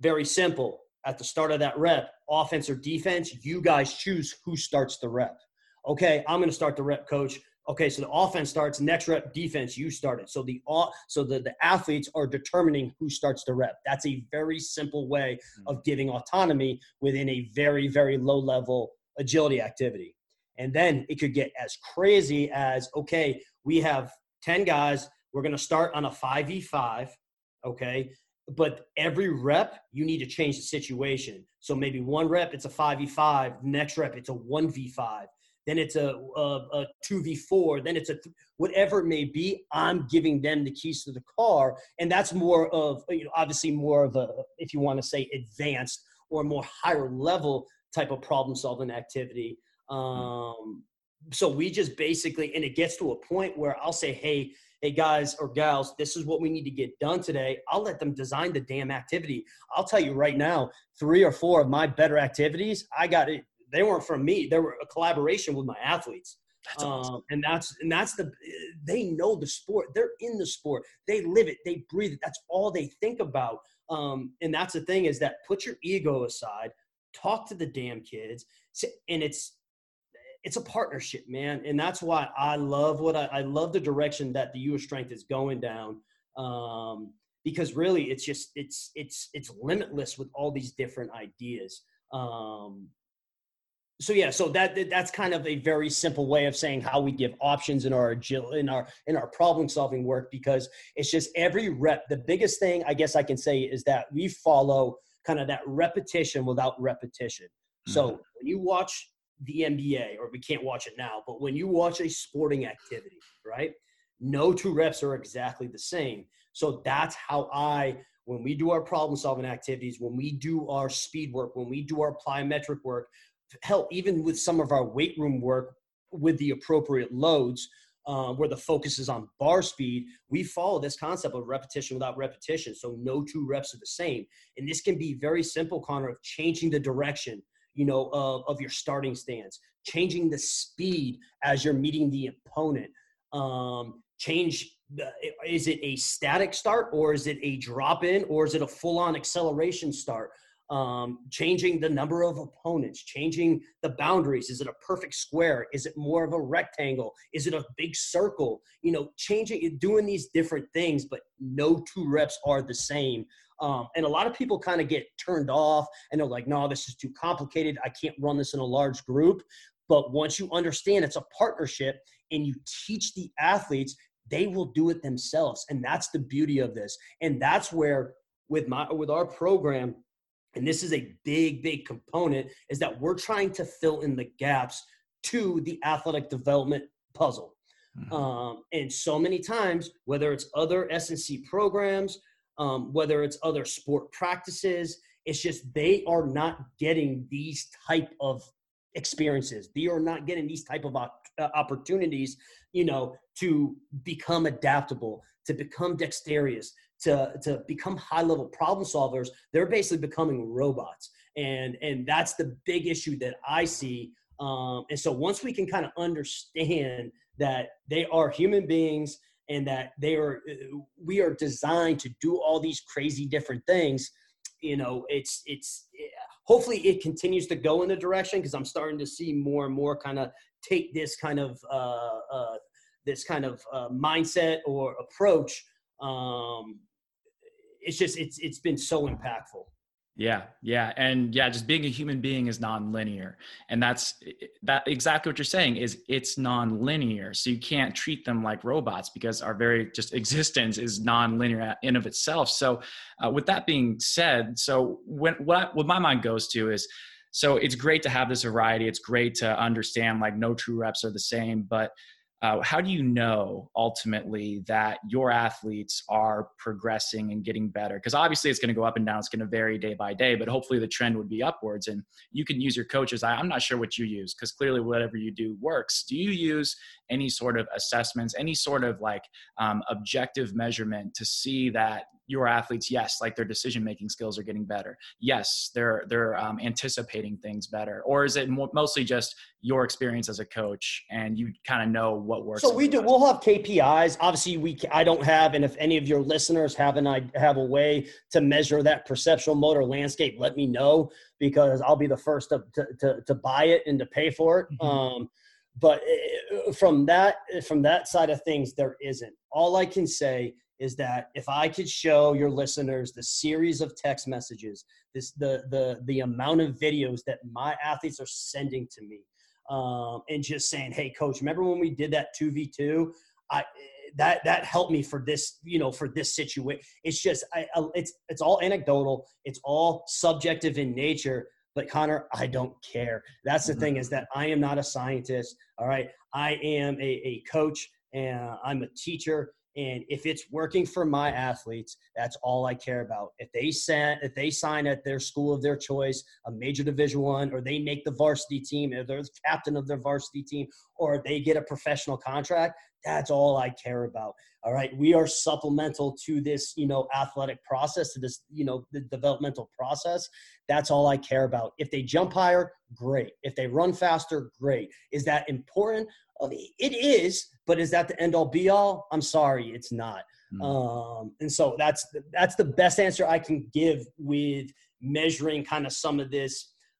Very simple. At the start of that rep, offense or defense, you guys choose who starts the rep. Okay, I'm going to start the rep, coach. Okay, so the offense starts. Next rep, defense, you start it. So the so the, the athletes are determining who starts the rep. That's a very simple way of giving autonomy within a very, very low-level agility activity. And then it could get as crazy as, okay, we have ten guys. We're going to start on a five v five, okay? But every rep, you need to change the situation. So maybe one rep, it's a five v five. Next rep, it's a one v five. Then it's a, a, a two v four. Then it's a th- whatever it may be, I'm giving them the keys to the car. And that's more of, you know, obviously more of a, if you want to say advanced or more higher level type of problem solving activity. Um, so we just basically, and it gets to a point where I'll say, hey, hey guys or gals, this is what we need to get done today. I'll let them design the damn activity. I'll tell you right now, three or four of my better activities, I got it. They weren't from me. They were a collaboration with my athletes. That's awesome. um, and that's, and that's the, they know the sport. They're in the sport. They live it. They breathe it. That's all they think about. Um, and that's the thing is that put your ego aside, talk to the damn kids. And it's, It's a partnership, man. And that's why I love what I, I love the direction that the Youth of Strength is going down. Um, because really it's just, it's, it's, it's limitless with all these different ideas. Um, so yeah, so that, that's kind of a very simple way of saying how we give options in our, in our, in our problem solving work, because it's just every rep. The biggest thing I guess I can say is that we follow kind of that repetition without repetition. Mm-hmm. So when you watch the N B A, or we can't watch it now, but when you watch a sporting activity, right? No two reps are exactly the same. So that's how I, when we do our problem solving activities, when we do our speed work, when we do our plyometric work, hell, even with some of our weight room work with the appropriate loads, uh, where the focus is on bar speed, we follow this concept of repetition without repetition. So no two reps are the same. And this can be very simple, Conor, of changing the direction, you know, of, of your starting stance, changing the speed as you're meeting the opponent. Um, change, uh, is it a static start, or is it a drop in, or is it a full on acceleration start? Um, changing the number of opponents, changing the boundaries. Is it a perfect square? Is it more of a rectangle? Is it a big circle? You know, changing, doing these different things, but no two reps are the same. Um, and a lot of people kind of get turned off and they're like, no, this is too complicated. I can't run this in a large group. But once you understand it's a partnership and you teach the athletes, they will do it themselves. And that's the beauty of this. And that's where with my, with our program, and this is a big, big component, is that we're trying to fill in the gaps to the athletic development puzzle. Mm-hmm. Um, and so many times, whether it's other S and C programs, um, whether it's other sport practices, it's just they are not getting these type of experiences. They are not getting these type of op- opportunities, you know, to become adaptable, to become dexterous, to, to become high-level problem solvers. They're basically becoming robots. And, and that's the big issue that I see. Um, and so once we can kind of understand that they are human beings and that they are, we are designed to do all these crazy different things, you know, it's, it's, hopefully it continues to go in the direction, because I'm starting to see more and more kind of take this kind of, uh, uh, this kind of uh, mindset or approach. Um, it's just, it's, it's been so impactful. Yeah. Yeah. And yeah, just being a human being is nonlinear. And that's that exactly what you're saying is it's nonlinear. So you can't treat them like robots, because our very just existence is nonlinear in of itself. So uh, with that being said, so when, what, what my mind goes to is, so it's great to have this variety. It's great to understand like no true reps are the same, but Uh, how do you know ultimately that your athletes are progressing and getting better? Because obviously it's going to go up and down. It's going to vary day by day, but hopefully the trend would be upwards, and you can use your coaches. I, I'm not sure what you use, because clearly whatever you do works. Do you use any sort of assessments, any sort of like um, objective measurement to see that your athletes, yes, like their decision-making skills are getting better. Yes, they're they're um, anticipating things better. Or is it more, mostly just your experience as a coach and you kind of know what works? So we do. We'll have K P Is. Obviously, we I don't have, and if any of your listeners have an I have a way to measure that perceptual motor landscape, let me know, because I'll be the first to to to, to buy it and to pay for it. Mm-hmm. Um, but from that from that side of things, there isn't. All I can say is that if I could show your listeners the series of text messages, this the the the amount of videos that my athletes are sending to me, um, and just saying, "Hey, coach, remember when we did that two v two? I that that helped me for this, you know, for this situation." It's just, I, it's it's all anecdotal, it's all subjective in nature. But Conor, I don't care. That's the mm-hmm. thing, is that I am not a scientist. All right, I am a, a coach, and I'm a teacher. And if it's working for my athletes, that's all I care about. If they send, if they sign at their school of their choice, a major division one, or they make the varsity team, or they're the captain of their varsity team, or they get a professional contract, that's all I care about. All right. We are supplemental to this, you know, athletic process, to this, you know, the developmental process. That's all I care about. If they jump higher, great. If they run faster, great. Is that important? It is, but is that the end all be all? I'm sorry, it's not. Mm. Um, and so that's, that's the best answer I can give with measuring kind of some of this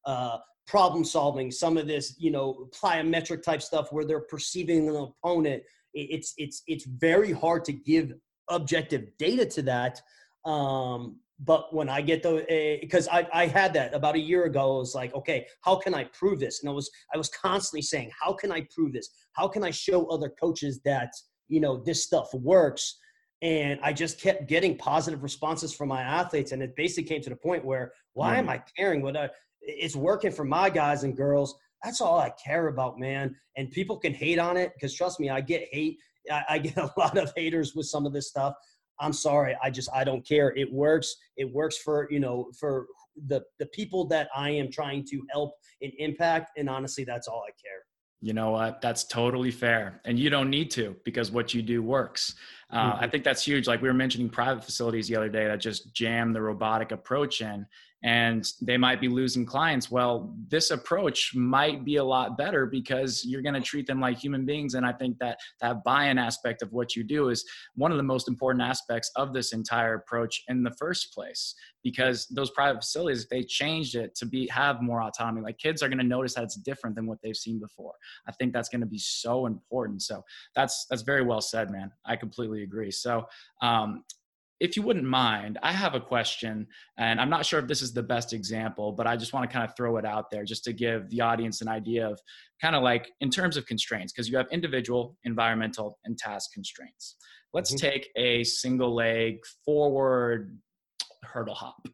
uh, problem solving, some of this, you know, plyometric type stuff where they're perceiving an opponent. It's, it's, it's very hard to give objective data to that. Um, but when I get the, uh, cause I, I had that about a year ago. I was like, okay, how can I prove this? And I was, I was constantly saying, how can I prove this? How can I show other coaches that, you know, this stuff works? And I just kept getting positive responses from my athletes. And it basically came to the point where, why mm-hmm. am I caring what I, it's working for my guys and girls. That's all I care about, man. And people can hate on it, because trust me, I get hate. I, I get a lot of haters with some of this stuff. I'm sorry. I just, I don't care. It works. It works for, you know, for the, the people that I am trying to help and impact. And honestly, that's all I care. you know what, that's totally fair. And you don't need to, because what you do works. Uh, mm-hmm. I think that's huge. Like we were mentioning private facilities the other day that just jam the robotic approach in, and they might be losing clients. Well, this approach might be a lot better because you're going to treat them like human beings. And I think that that buy-in aspect of what you do is one of the most important aspects of this entire approach in the first place, because those private facilities, if they changed it to be, have more autonomy, like kids are going to notice that it's different than what they've seen before. I think that's going to be so important. So that's, that's very well said, man. I completely agree. So, um, if you wouldn't mind, I have a question, and I'm not sure if this is the best example, but I just want to kind of throw it out there just to give the audience an idea of kind of like in terms of constraints, because you have individual, environmental, and task constraints. Let's mm-hmm. take a single leg forward hurdle hop.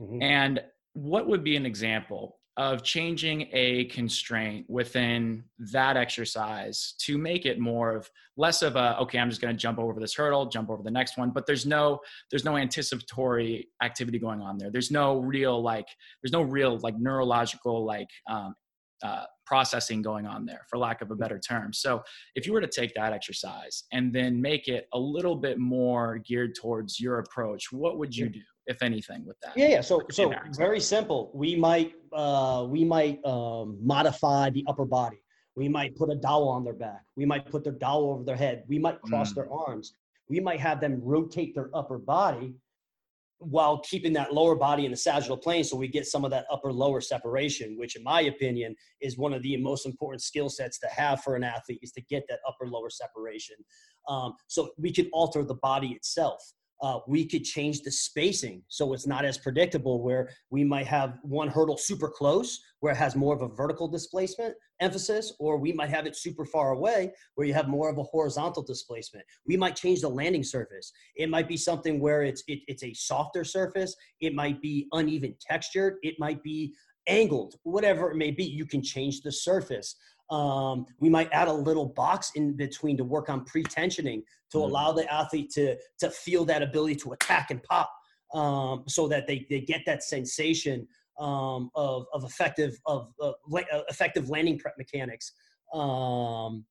Mm-hmm. And what would be an example of changing a constraint within that exercise to make it more of less of a, okay, I'm just going to jump over this hurdle, jump over the next one, but there's no, there's no anticipatory activity going on there. There's no real, like, there's no real like neurological, like um, uh, processing going on there, for lack of a better term. So if you were to take that exercise and then make it a little bit more geared towards your approach, what would you do, if anything, with that? Yeah, yeah. So, so very simple. We might, uh, we might um, modify the upper body. We might put a dowel on their back. We might put their dowel over their head. We might cross mm. their arms. We might have them rotate their upper body while keeping that lower body in the sagittal plane, so we get some of that upper-lower separation, which, in my opinion, is one of the most important skill sets to have for an athlete, is to get that upper-lower separation. Um, so we could alter the body itself. Uh, we could change the spacing so it's not as predictable, where we might have one hurdle super close where it has more of a vertical displacement emphasis, or we might have it super far away where you have more of a horizontal displacement. We might change the landing surface. It might be something where it's it, it's a softer surface. It might be uneven textured. It might be angled, whatever it may be. You can change the surface. Um, we might add a little box in between to work on pre-tensioning to mm-hmm. allow the athlete to, to feel that ability to attack and pop, um, so that they, they get that sensation, um, of, of effective, of, of la- effective landing prep mechanics. Um,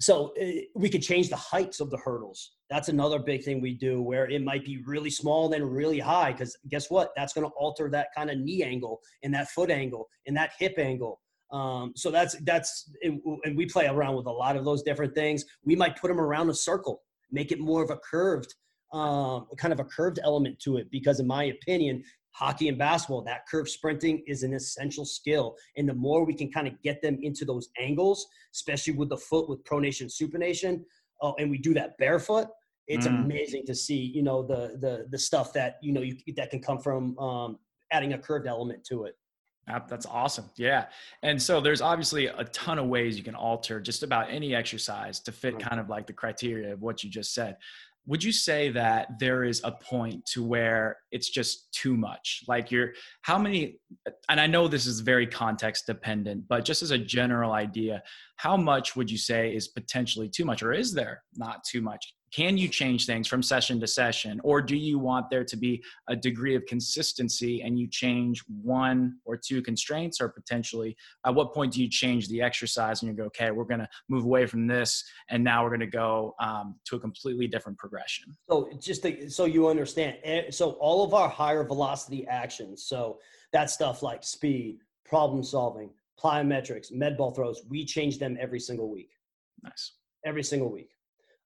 so it, we could change the heights of the hurdles. That's another big thing we do, where it might be really small, then really high. 'Cause guess what? That's going to alter that kind of knee angle and that foot angle and that hip angle. Um, so that's, that's, and we play around with a lot of those different things. We might put them around a circle, make it more of a curved, um, kind of a curved element to it, because in my opinion, hockey and basketball, that curve sprinting is an essential skill. And the more we can kind of get them into those angles, especially with the foot, with pronation, supination, uh, and we do that barefoot, it's mm. amazing to see, you know, the, the, the stuff that, you know, you, that can come from, um, adding a curved element to it. That's awesome. Yeah. And so there's obviously a ton of ways you can alter just about any exercise to fit kind of like the criteria of what you just said. Would you say that there is a point to where it's just too much? Like you're, how many, and I know this is very context dependent, but just as a general idea, how much would you say is potentially too much, or is there not too much? Can you change things from session to session, or do you want there to be a degree of consistency and you change one or two constraints, or potentially at what point do you change the exercise and you go, okay, we're going to move away from this and now we're going to go um, to a completely different progression? So just to, so you understand, so all of our higher velocity actions, so that stuff like speed, problem solving, plyometrics, med ball throws, we change them every single week. Nice. Every single week.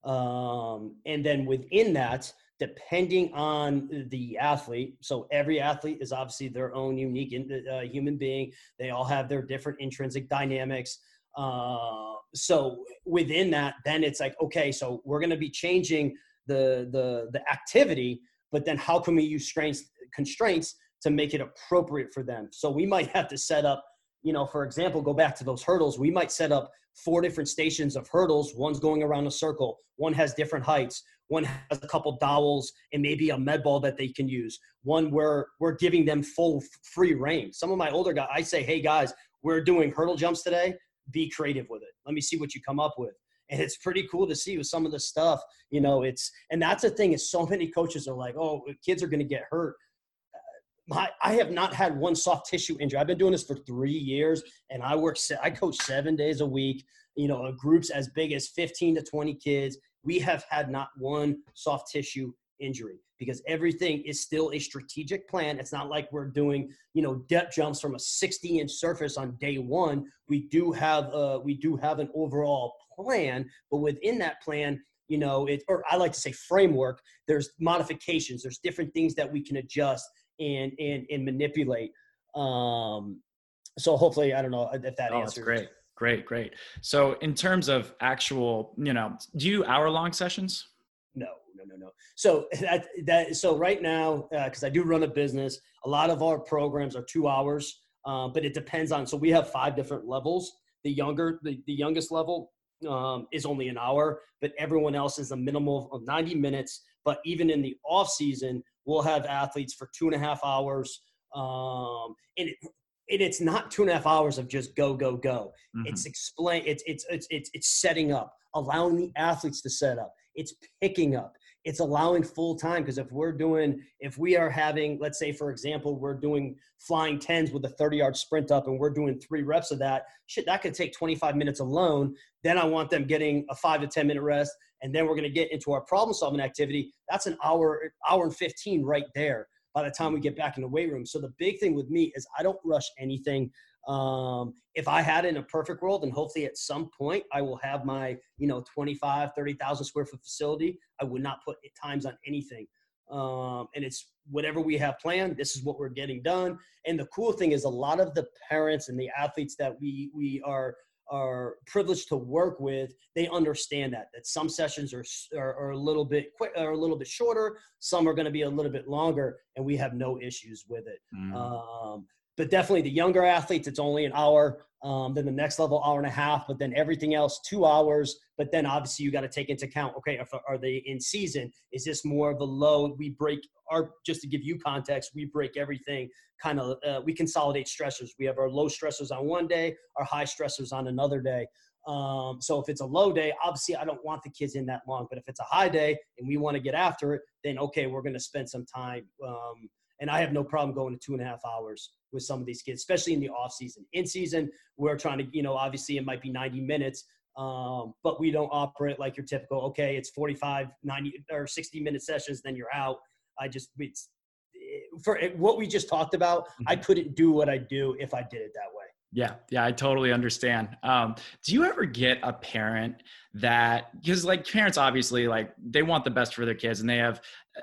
Um, and then within that, depending on the athlete, so every athlete is obviously their own unique uh, human being. They all have their different intrinsic dynamics. Uh, so within that, then it's like, okay, so we're going to be changing the, the, the activity, but then how can we use strengths, constraints to make it appropriate for them? So we might have to set up, you know, for example, go back to those hurdles. We might set up four different stations of hurdles. One's going around a circle. One has different heights. One has a couple dowels and maybe a med ball that they can use. One where we're giving them full free reign. Some of my older guys, I say, hey guys, we're doing hurdle jumps today. Be creative with it. Let me see what you come up with. And it's pretty cool to see with some of the stuff, you know, it's, and that's the thing is so many coaches are like, oh, kids are going to get hurt. my, I have not had one soft tissue injury. I've been doing this for three years and I work, se- I coach seven days a week, you know, groups as big as fifteen to twenty kids. We have had not one soft tissue injury because everything is still a strategic plan. It's not like we're doing, you know, depth jumps from a sixty inch surface on day one. We do have a, we do have an overall plan, but within that plan, you know, it, or I like to say framework, there's modifications, there's different things that we can adjust and, and, and manipulate. Um, so hopefully, I don't know if that oh, answers. That's great. Great. Great. So in terms of actual, you know, do you hour long sessions? No, no, no, no. So that, that so right now, uh, cause I do run a business, a lot of our programs are two hours, uh, but it depends on, so we have five different levels. The younger, the, the youngest level um, is only an hour, but everyone else is a minimum of ninety minutes. But even in the off season, we'll have athletes for two and a half hours. Um, and it, And it's not two and a half hours of just go, go, go. Mm-hmm. It's explain. It's, it's, it's, it's, it's setting up, allowing the athletes to set up. It's picking up. It's allowing full time. Cause if we're doing, if we are having, let's say for example, we're doing flying tens with a thirty yard sprint up and we're doing three reps of that shit, that could take twenty-five minutes alone. Then I want them getting a five to ten minute rest. And then we're going to get into our problem solving activity. That's an hour, hour and fifteen right there, by the time we get back in the weight room. So the big thing with me is I don't rush anything. Um, if I had it in a perfect world, and hopefully at some point I will have my, you know, twenty-five, thirty thousand square foot facility, I would not put times on anything. Um, and it's whatever we have planned, this is what we're getting done. And the cool thing is a lot of the parents and the athletes that we, we are, are privileged to work with, they understand that, that some sessions are, are, are a little bit quick or a little bit shorter. Some are going to be a little bit longer and we have no issues with it. Mm. Um, but definitely the younger athletes, it's only an hour, um, then the next level hour and a half, but then everything else two hours. But then obviously you got to take into account, okay, if, are they in season? Is this more of a load? We break our, just to give you context, we break everything kind of, uh, we consolidate stressors. We have our low stressors on one day, our high stressors on another day. Um, so if it's a low day, obviously I don't want the kids in that long, but if it's a high day and we want to get after it, then okay, we're going to spend some time, um, and I have no problem going to two and a half hours with some of these kids, especially in the off season. In season, we're trying to, you know, obviously it might be ninety minutes, um, but we don't operate like your typical, okay, it's forty-five, ninety or sixty minute sessions, then you're out. I just, it's for what we just talked about. Mm-hmm. I couldn't do what I do if I did it that way. Yeah. Yeah. I totally understand. Um, do you ever get a parent that, because like parents, obviously like they want the best for their kids and they have uh,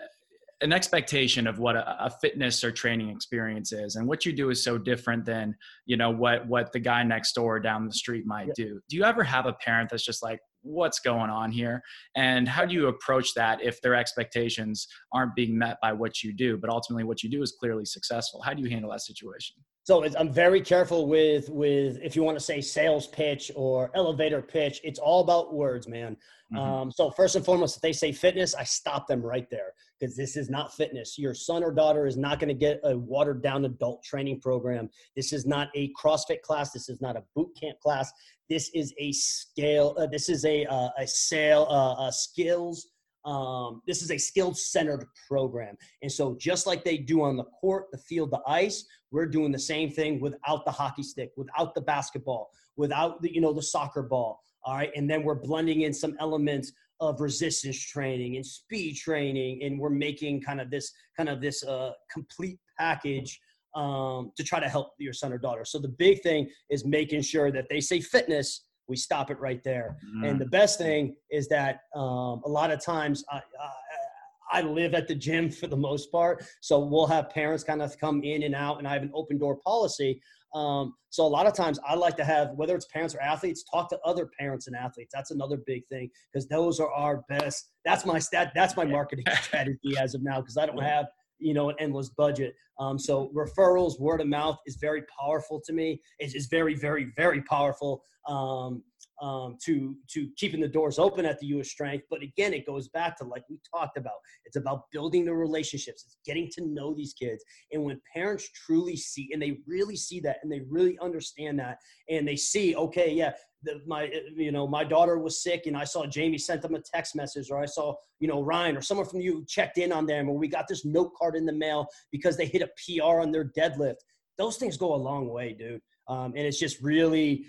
an expectation of what a, a fitness or training experience is, and what you do is so different than, you know, what, what the guy next door down the street might yeah. do. Do you ever have a parent that's just like, what's going on here? And how do you approach that if their expectations aren't being met by what you do, but ultimately what you do is clearly successful? How do you handle that situation? So it's, I'm very careful with, with, if you want to say sales pitch or elevator pitch, it's all about words, man. Mm-hmm. Um, so first and foremost, if they say fitness, I stop them right there because this is not fitness. Your son or daughter is not going to get a watered down adult training program. This is not a CrossFit class. This is not a boot camp class. This is a scale. Uh, this is a, uh, a sale, uh, a skills. Um, this is a skills-centered program. And so just like they do on the court, the field, the ice, we're doing the same thing without the hockey stick, without the basketball, without the, you know, the soccer ball. All right. And then we're blending in some elements of resistance training and speed training. And we're making kind of this, kind of this, uh, complete package, um, to try to help your son or daughter. So the big thing is making sure that they say fitness, we stop it right there. Mm-hmm. And the best thing is that um, a lot of times I, I, I live at the gym for the most part. So we'll have parents kind of come in and out, and I have an open door policy. Um, so a lot of times I like to have, whether it's parents or athletes, talk to other parents and athletes. That's another big thing because those are our best. That's my stat. That's my marketing strategy as of now because I don't have, you know, an endless budget. Um, so referrals, word of mouth is very powerful to me. It's, it's very, very, very powerful. Um, um, to, to keeping the doors open at the U of Strength. But again, it goes back to, like we talked about, it's about building the relationships. It's getting to know these kids. And when parents truly see, and they really see that, and they really understand that, and they see, okay, yeah, the, my, you know, my daughter was sick, and I saw Jamie sent them a text message, or I saw, you know, Ryan or someone from you checked in on them, or we got this note card in the mail because they hit a P R on their deadlift. Those things go a long way, dude. Um, and it's just really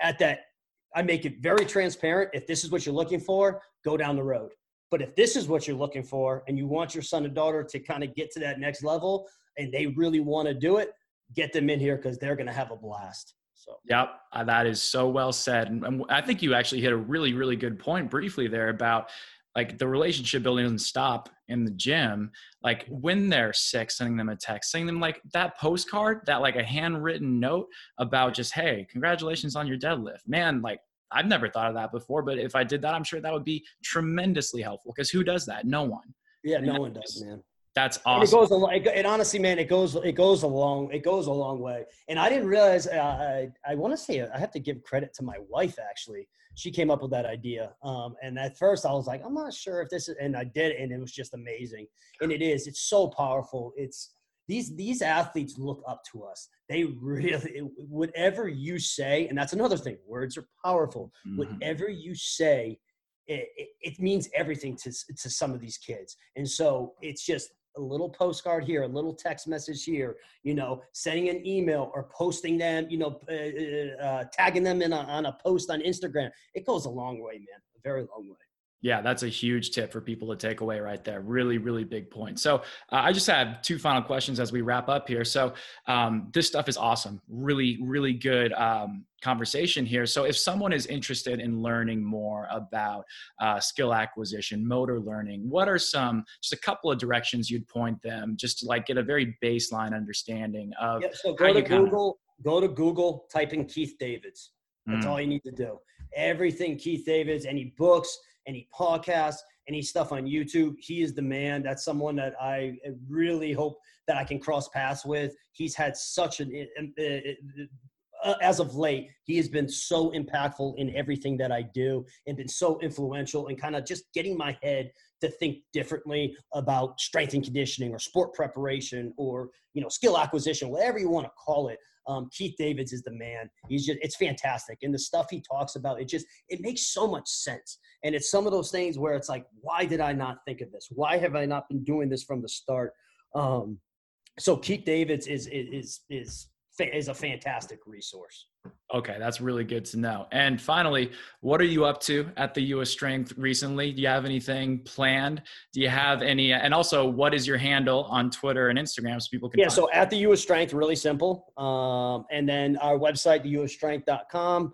at that, I make it very transparent. If this is what you're looking for, go down the road. But if this is what you're looking for and you want your son and daughter to kind of get to that next level and they really want to do it, get them in here because they're going to have a blast. So. Yep. Uh, that is so well said. And, and I think you actually hit a really, really good point briefly there about like the relationship building doesn't stop in the gym. Like when they're sick, sending them a text, sending them like that postcard, that like a handwritten note about just, hey, congratulations on your deadlift, man. Like I've never thought of that before, but if I did that, I'm sure that would be tremendously helpful because who does that? No one. Yeah. And no one does, man. That's awesome. And it goes a, it, it honestly, man, it goes, it goes a long, it goes a long way. And I didn't realize, uh, I, I want to say, I have to give credit to my wife, actually. She came up with that idea. Um, and at first I was like, I'm not sure if this is, and I did it, and it was just amazing. And it is, it's so powerful. It's these, these athletes look up to us. They really, whatever you say, and that's another thing, words are powerful. Mm-hmm. Whatever you say, it, it, it means everything to, to some of these kids. And so it's just, a little postcard here, a little text message here, you know, sending an email or posting them, you know, uh, uh, tagging them in a, on a post on Instagram. It goes a long way, man, a very long way. Yeah, that's a huge tip for people to take away right there. Really, really big point. So uh, I just have two final questions as we wrap up here. So um, this stuff is awesome. Really, really good um, conversation here. So if someone is interested in learning more about uh, skill acquisition, motor learning, what are some, just a couple of directions you'd point them just to like get a very baseline understanding of. Yep, so go to Google, go to Google, type in Keith Davids. That's mm. all you need to do. Everything Keith Davids, any books, any podcasts, any stuff on YouTube. He is the man. That's someone that I really hope that I can cross paths with. He's had such an, as of late, he has been so impactful in everything that I do and been so influential in kind of just getting my head to think differently about strength and conditioning or sport preparation or, you know, skill acquisition, whatever you want to call it. Um, Keith Davids is the man. He's just, it's fantastic. And the stuff he talks about, it just, it makes so much sense. And it's some of those things where it's like, why did I not think of this? Why have I not been doing this from the start? Um, so Keith Davids is, is, is, is a fantastic resource. Okay. That's really good to know. And finally, what are you up to at the U of Strength recently? Do you have anything planned? Do you have any, and also what is your handle on Twitter and Instagram so people can Yeah. So you? At the U of Strength, really simple. Um, and then our website, the u of strength dot com.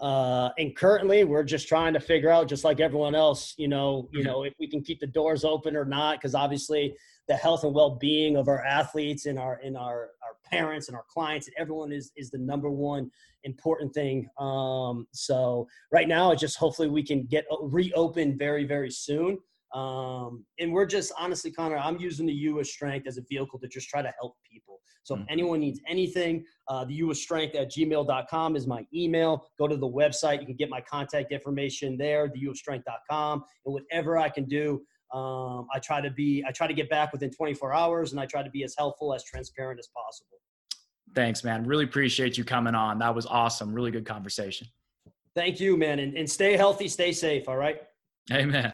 Uh, and currently we're just trying to figure out, just like everyone else, you know, you know, if we can keep the doors open or not, because obviously the health and well-being of our athletes and our, and our, our parents and our clients and everyone is, is the number one important thing. Um, so right now it's just, hopefully we can get reopened very, very soon. Um, and we're just honestly, Conor, I'm using the U of Strength as a vehicle to just try to help people. So if anyone needs anything, uh, the U of Strength at gmail dot com is my email. Go to the website. You can get my contact information there, the u of strength dot com. And whatever I can do, um, I try to be, I try to get back within twenty-four hours, and I try to be as helpful, as transparent as possible. Thanks, man. Really appreciate you coming on. That was awesome. Really good conversation. Thank you, man. And, and stay healthy, stay safe. All right. Amen.